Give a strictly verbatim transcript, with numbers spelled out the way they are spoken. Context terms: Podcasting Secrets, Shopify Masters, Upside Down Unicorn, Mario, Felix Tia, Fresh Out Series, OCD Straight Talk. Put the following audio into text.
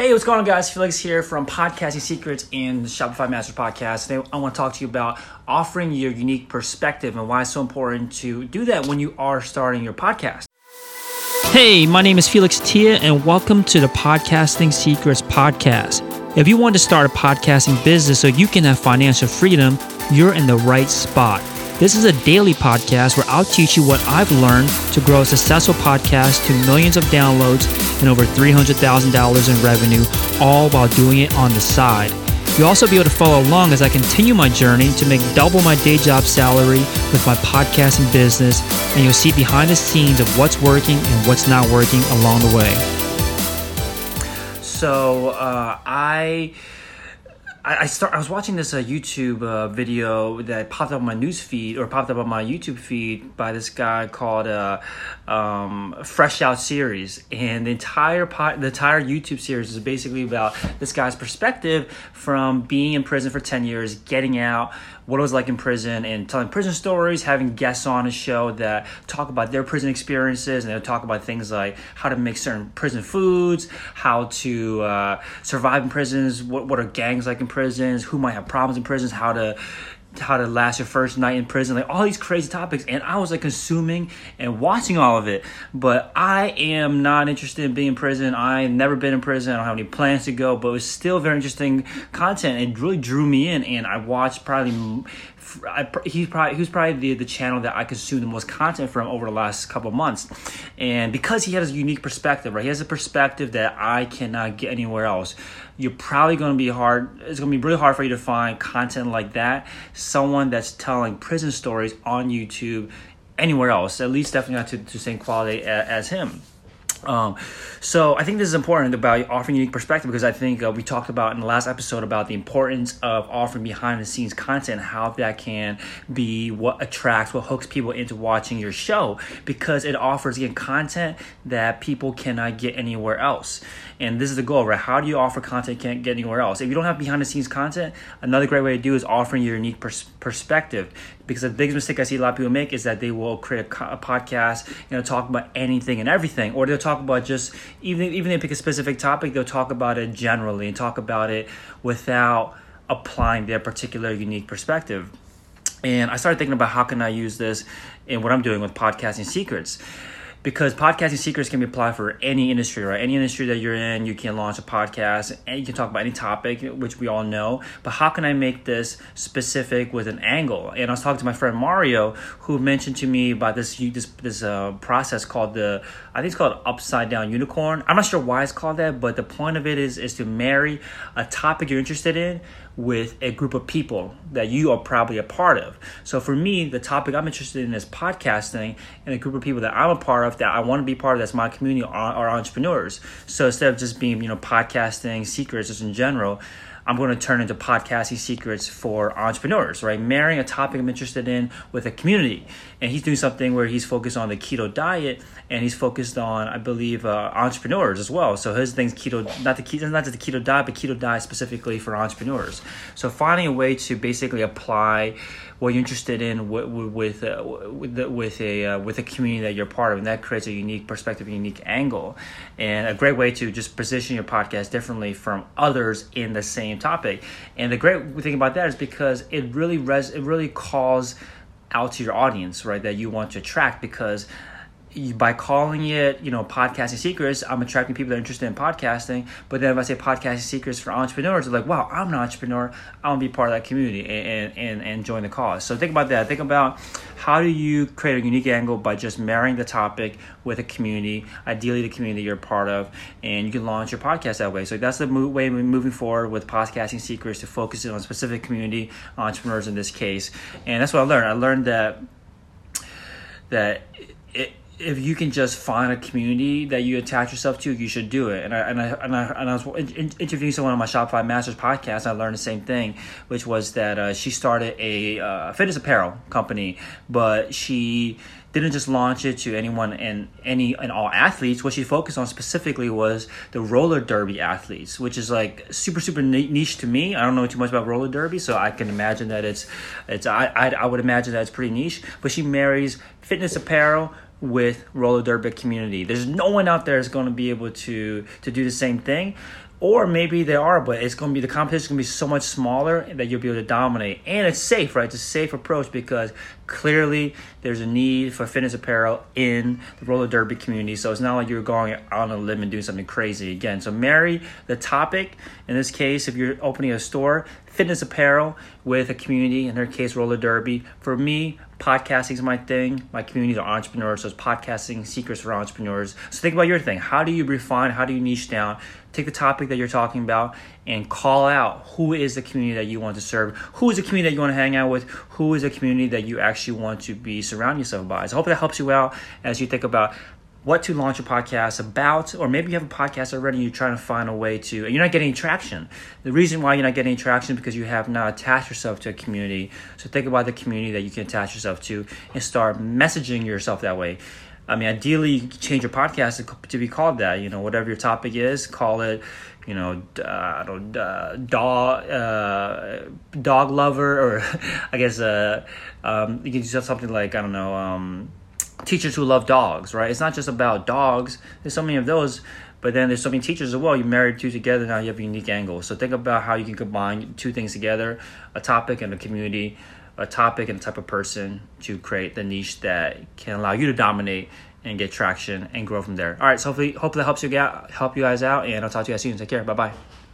Hey, what's going on, guys? Felix here from Podcasting Secrets and the Shopify Masters podcast. Today, I want to talk to you about offering your unique perspective and why it's so important to do that when you are starting your podcast. Hey, my name is Felix Tia, and welcome to the Podcasting Secrets podcast. If you want to start a podcasting business so you can have financial freedom, you're in the right spot. This is a daily podcast where I'll teach you what I've learned to grow a successful podcast to millions of downloads and over three hundred thousand dollars in revenue, all while doing it on the side. You'll also be able to follow along as I continue my journey to make double my day job salary with my podcasting business, and you'll see behind the scenes of what's working and what's not working along the way. So uh, I... I start. I was watching this uh, YouTube uh, video that popped up on my news feed or popped up on my YouTube feed by this guy called uh, um, Fresh Out Series, and the entire pot, the entire YouTube series is basically about this guy's perspective from being in prison for ten years, getting out, what it was like in prison, and telling prison stories, having guests on his show that talk about their prison experiences, and they'll talk about things like how to make certain prison foods, how to uh, survive in prisons, what what are gangs like in prisons, who might have problems in prisons, how to how to last your first night in prison, like all these crazy topics. And I was like consuming and watching all of it, but I am not interested in being in prison. I've never been in prison. I don't have any plans to go, but it was still very interesting content. It really drew me in, and I watched probably I, he probably he was probably the, the channel that I consumed the most content from over the last couple of months. And because he has a unique perspective, right? He has a perspective that I cannot get anywhere else. You're probably going to be hard. It's going to be really hard for you to find content like that. Someone that's telling prison stories on YouTube anywhere else, at least definitely not to, to the same quality as, as him. Um, so I think this is important about offering unique perspective, because I think uh, we talked about in the last episode about the importance of offering behind the scenes content, how that can be what attracts, what hooks people into watching your show, because it offers, again, content that people cannot get anywhere else. And this is the goal, right? How do you offer content you can't get anywhere else? If you don't have behind the scenes content, another great way to do is offering your unique pers- perspective. Because the biggest mistake I see a lot of people make is that they will create a podcast, you know, talk about anything and everything, or they'll talk about just even even if they pick a specific topic, they'll talk about it generally and talk about it without applying their particular unique perspective. And I started thinking about how can I use this in what I'm doing with Podcasting Secrets. Because podcasting secrets can be applied for any industry, right? Any industry that you're in, you can launch a podcast and you can talk about any topic, which we all know. But how can I make this specific with an angle? And I was talking to my friend Mario, who mentioned to me about this this this uh, process called the, I think it's called Upside Down Unicorn. I'm not sure why it's called that, but the point of it is is to marry a topic you're interested in with a group of people that you are probably a part of. So for me, the topic I'm interested in is podcasting, and the group of people that I'm a part of, that I want to be part of, that's my community, are, are entrepreneurs. So instead of just being, you know, podcasting secrets just in general, I'm going to turn into podcasting secrets for entrepreneurs, right? Marrying a topic I'm interested in with a community. And he's doing something where he's focused on the keto diet, and he's focused on, I believe, uh, entrepreneurs as well. So his thing's keto, not the keto, not just the keto diet, but keto diet specifically for entrepreneurs. So finding a way to basically apply what you're interested in with with uh, with, the, with a uh, with a community that you're part of, and that creates a unique perspective, a unique angle, and a great way to just position your podcast differently from others in the same topic. And the great thing about that is because it really res it really calls out to your audience, right, that you want to attract, because you, by calling it, you know, Podcasting Secrets, I'm attracting people that are interested in podcasting. But then if I say Podcasting Secrets for entrepreneurs, they're like, wow, I'm an entrepreneur, I want to be part of that community and, and, and join the cause. So think about that. Think about how do you create a unique angle by just marrying the topic with a community, ideally the community you're a part of, and you can launch your podcast that way. So that's the mo- way we're moving forward with Podcasting Secrets, to focus it on a specific community, entrepreneurs in this case. And that's what I learned. I learned that that it if you can just find a community that you attach yourself to, you should do it. And I and I and I, and I was in, interviewing someone on my Shopify Masters podcast, and I learned the same thing, which was that uh, she started a uh, fitness apparel company, but she didn't just launch it to anyone and any and all athletes. What she focused on specifically was the roller derby athletes, which is like super super niche to me. I don't know too much about roller derby, so I can imagine that it's it's I I, I would imagine that it's pretty niche. But she marries fitness apparel with roller derby community. There's no one out there that's going to be able to to do the same thing, Or maybe they are, but it's going to be, the competition is going to be so much smaller that you'll be able to dominate. And it's safe, right? It's a safe approach because clearly there's a need for fitness apparel in the roller derby community. So it's not like you're going out on a limb and doing something crazy again. So marry the topic. In this case, if you're opening a store, fitness apparel with a community, in their case, roller derby. For me, podcasting is my thing. My communities are entrepreneurs, so it's podcasting secrets for entrepreneurs. So think about your thing. How do you refine? How do you niche down? Take the topic that you're talking about and call out who is the community that you want to serve, who is the community that you want to hang out with, who is the community that you actually want to be surrounding yourself by. So I hope that helps you out as you think about what to launch a podcast about, or maybe you have a podcast already and you're trying to find a way to, and you're not getting any traction. The reason why you're not getting any traction is because you have not attached yourself to a community. So think about the community that you can attach yourself to and start messaging yourself that way. I mean, ideally, you change your podcast to be called that, you know, whatever your topic is, call it, you know, uh, I don't, uh, dog, uh, dog lover, or I guess uh, um, you can do something like, I don't know, um, teachers who love dogs, right? It's not just about dogs. There's so many of those, but then there's so many teachers as well. You married two together, now you have a unique angle. So think about how you can combine two things together, a topic and a community, a topic and a type of person to create the niche that can allow you to dominate and get traction and grow from there. All right, so hopefully, hopefully that helps you, help you guys out, and I'll talk to you guys soon. Take care. Bye-bye.